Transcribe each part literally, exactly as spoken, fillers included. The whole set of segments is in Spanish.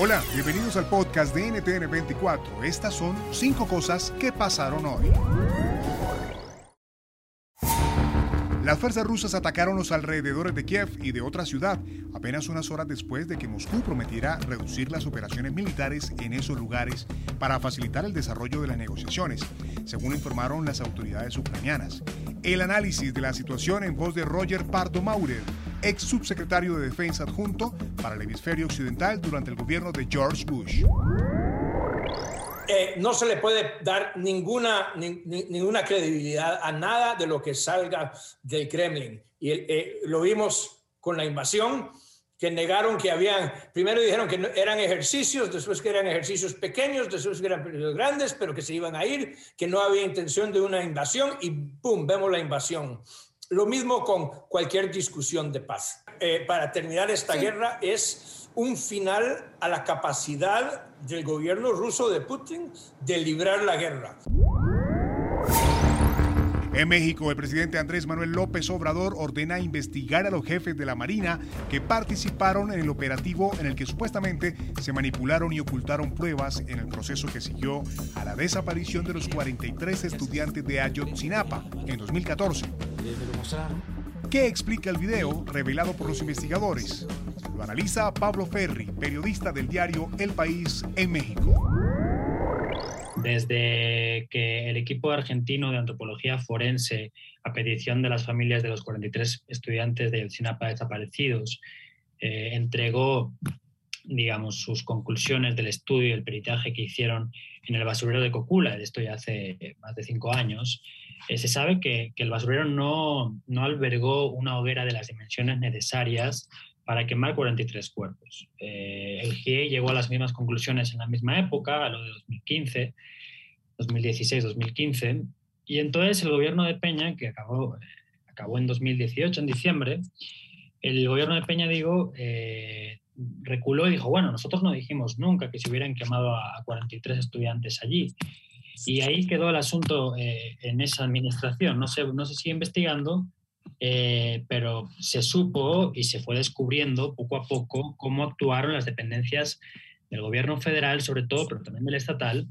Hola, bienvenidos al podcast de N T N veinticuatro. Estas son cinco cosas que pasaron hoy. Las fuerzas rusas atacaron los alrededores de Kiev y de otra ciudad, apenas unas horas después de que Moscú prometiera reducir las operaciones militares en esos lugares para facilitar el desarrollo de las negociaciones, según informaron las autoridades ucranianas. El análisis de la situación en voz de Roger Pardo Maurer, ex subsecretario de Defensa adjunto para el hemisferio occidental durante el gobierno de George Bush. Eh, no se le puede dar ninguna, ni, ni, ninguna credibilidad a nada de lo que salga del Kremlin. Y eh, lo vimos con la invasión, que negaron que habían, primero dijeron que eran ejercicios, después que eran ejercicios pequeños, después que eran ejercicios grandes, pero que se iban a ir, que no había intención de una invasión y ¡pum!, vemos la invasión. Lo mismo con cualquier discusión de paz. Eh, para terminar esta sí. guerra es un final a la capacidad del gobierno ruso de Putin de librar la guerra. En México, el presidente Andrés Manuel López Obrador ordena investigar a los jefes de la Marina que participaron en el operativo en el que supuestamente se manipularon y ocultaron pruebas en el proceso que siguió a la desaparición de los cuarenta y tres estudiantes de Ayotzinapa en dos mil catorce. ¿Qué explica el video revelado por los investigadores? Lo analiza Pablo Ferri, periodista del diario El País en México. Desde que el equipo argentino de antropología forense, a petición de las familias de los cuarenta y tres estudiantes de Ayotzinapa desaparecidos, eh, entregó, digamos, sus conclusiones del estudio y el peritaje que hicieron en el basurero de Cocula, esto ya hace más de cinco años, eh, se sabe que, que el basurero no, no albergó una hoguera de las dimensiones necesarias para quemar cuarenta y tres cuerpos. Eh, el G I E llegó a las mismas conclusiones en la misma época, a lo de dos mil quince, dos mil dieciséis, dos mil quince, y entonces el gobierno de Peña, que acabó, eh, acabó en dos mil dieciocho, en diciembre, el gobierno de Peña, digo, eh, reculó y dijo, bueno, nosotros no dijimos nunca que se hubieran quemado a cuarenta y tres estudiantes allí. Y ahí quedó el asunto eh, en esa administración. No se, no se sigue investigando, Eh, pero se supo y se fue descubriendo poco a poco cómo actuaron las dependencias del gobierno federal, sobre todo, pero también del estatal,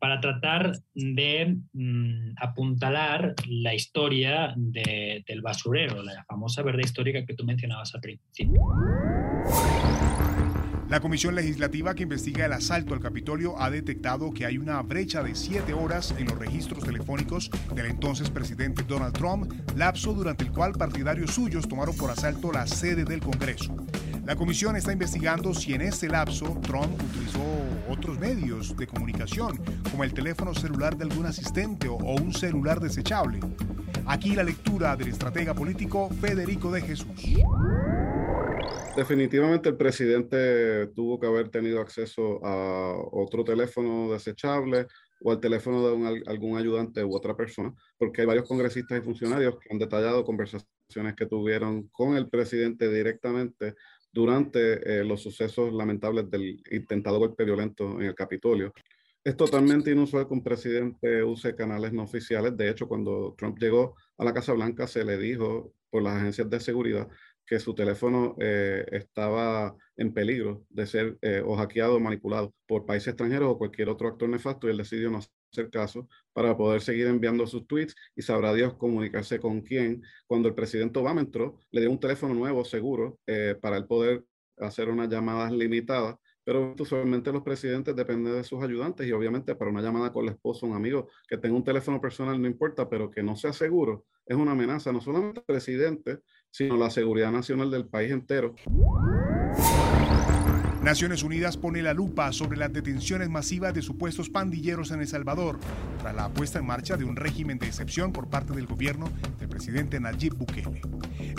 para tratar de mm, apuntalar la historia de, del basurero, la famosa verdad histórica que tú mencionabas al principio. La Comisión Legislativa que investiga el asalto al Capitolio ha detectado que hay una brecha de siete horas en los registros telefónicos del entonces presidente Donald Trump, lapso durante el cual partidarios suyos tomaron por asalto la sede del Congreso. La comisión está investigando si en ese lapso Trump utilizó otros medios de comunicación, como el teléfono celular de algún asistente o un celular desechable. Aquí la lectura del estratega político Federico de Jesús. Definitivamente el presidente tuvo que haber tenido acceso a otro teléfono desechable o al teléfono de un, algún ayudante u otra persona, porque hay varios congresistas y funcionarios que han detallado conversaciones que tuvieron con el presidente directamente durante eh, los sucesos lamentables del intentado golpe violento en el Capitolio. Es totalmente inusual que un presidente use canales no oficiales. De hecho, cuando Trump llegó a la Casa Blanca, se le dijo por las agencias de seguridad que su teléfono eh, estaba en peligro de ser eh, o hackeado o manipulado por países extranjeros o cualquier otro actor nefasto, y él decidió no hacer caso para poder seguir enviando sus tweets y sabrá Dios comunicarse con quién. Cuando el presidente Obama entró, le dio un teléfono nuevo, seguro, eh, para él poder hacer unas llamadas limitadas, pero usualmente los presidentes dependen de sus ayudantes y obviamente para una llamada con la esposa, un amigo, que tenga un teléfono personal, no importa, pero que no sea seguro, es una amenaza no solamente al presidente, sino la seguridad nacional del país entero. Naciones Unidas pone la lupa sobre las detenciones masivas de supuestos pandilleros en El Salvador, tras la puesta en marcha de un régimen de excepción por parte del gobierno del presidente Nayib Bukele.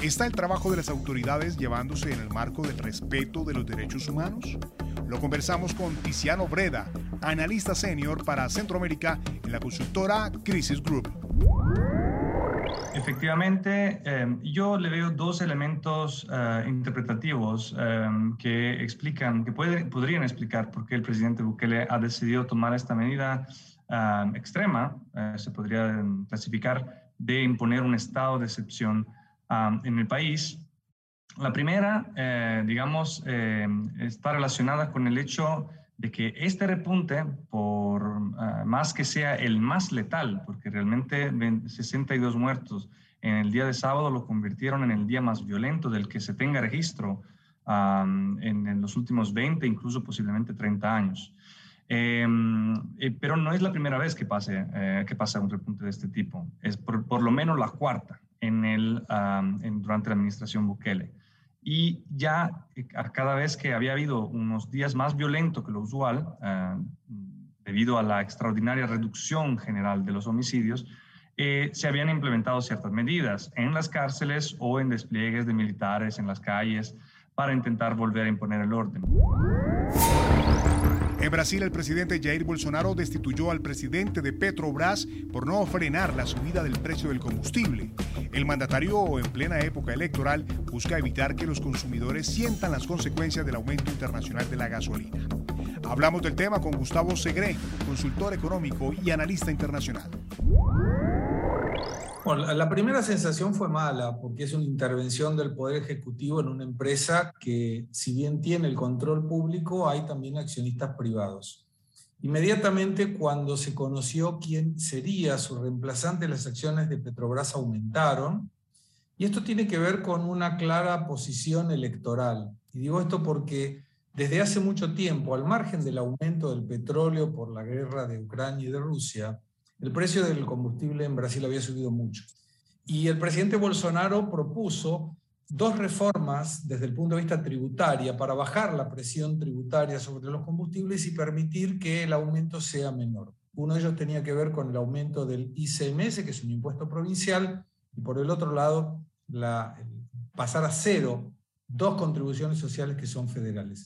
¿Está el trabajo de las autoridades llevándose en el marco del respeto de los derechos humanos? Lo conversamos con Tiziano Breda, analista senior para Centroamérica en la consultora Crisis Group. Efectivamente, eh, yo le veo dos elementos uh, interpretativos um, que explican, que puede, podrían explicar por qué el presidente Bukele ha decidido tomar esta medida uh, extrema, uh, se podría um, clasificar, de imponer un estado de excepción um, en el país. La primera, eh, digamos, eh, está relacionada con el hecho de que este repunte, por uh, más que sea el más letal, porque realmente sesenta y dos muertos en el día de sábado lo convirtieron en el día más violento del que se tenga registro um, en, en los últimos veinte, incluso posiblemente treinta años. Eh, eh, pero no es la primera vez que, pase, eh, que pasa un repunte de este tipo, es por, por lo menos la cuarta en el, um, en, durante la administración Bukele. Y ya cada vez que había habido unos días más violentos que lo usual, eh, debido a la extraordinaria reducción general de los homicidios, eh, se habían implementado ciertas medidas en las cárceles o en despliegues de militares en las calles para intentar volver a imponer el orden. En Brasil, el presidente Jair Bolsonaro destituyó al presidente de Petrobras por no frenar la subida del precio del combustible. El mandatario, en plena época electoral, busca evitar que los consumidores sientan las consecuencias del aumento internacional de la gasolina. Hablamos del tema con Gustavo Segre, consultor económico y analista internacional. Bueno, la primera sensación fue mala, porque es una intervención del Poder Ejecutivo en una empresa que, si bien tiene el control público, hay también accionistas privados. Inmediatamente, cuando se conoció quién sería su reemplazante, las acciones de Petrobras aumentaron, y esto tiene que ver con una clara posición electoral. Y digo esto porque desde hace mucho tiempo, al margen del aumento del petróleo por la guerra de Ucrania y de Rusia, el precio del combustible en Brasil había subido mucho. Y el presidente Bolsonaro propuso dos reformas desde el punto de vista tributaria para bajar la presión tributaria sobre los combustibles y permitir que el aumento sea menor. Uno de ellos tenía que ver con el aumento del I C M S, que es un impuesto provincial, y por el otro lado, la, pasar a cero dos contribuciones sociales que son federales.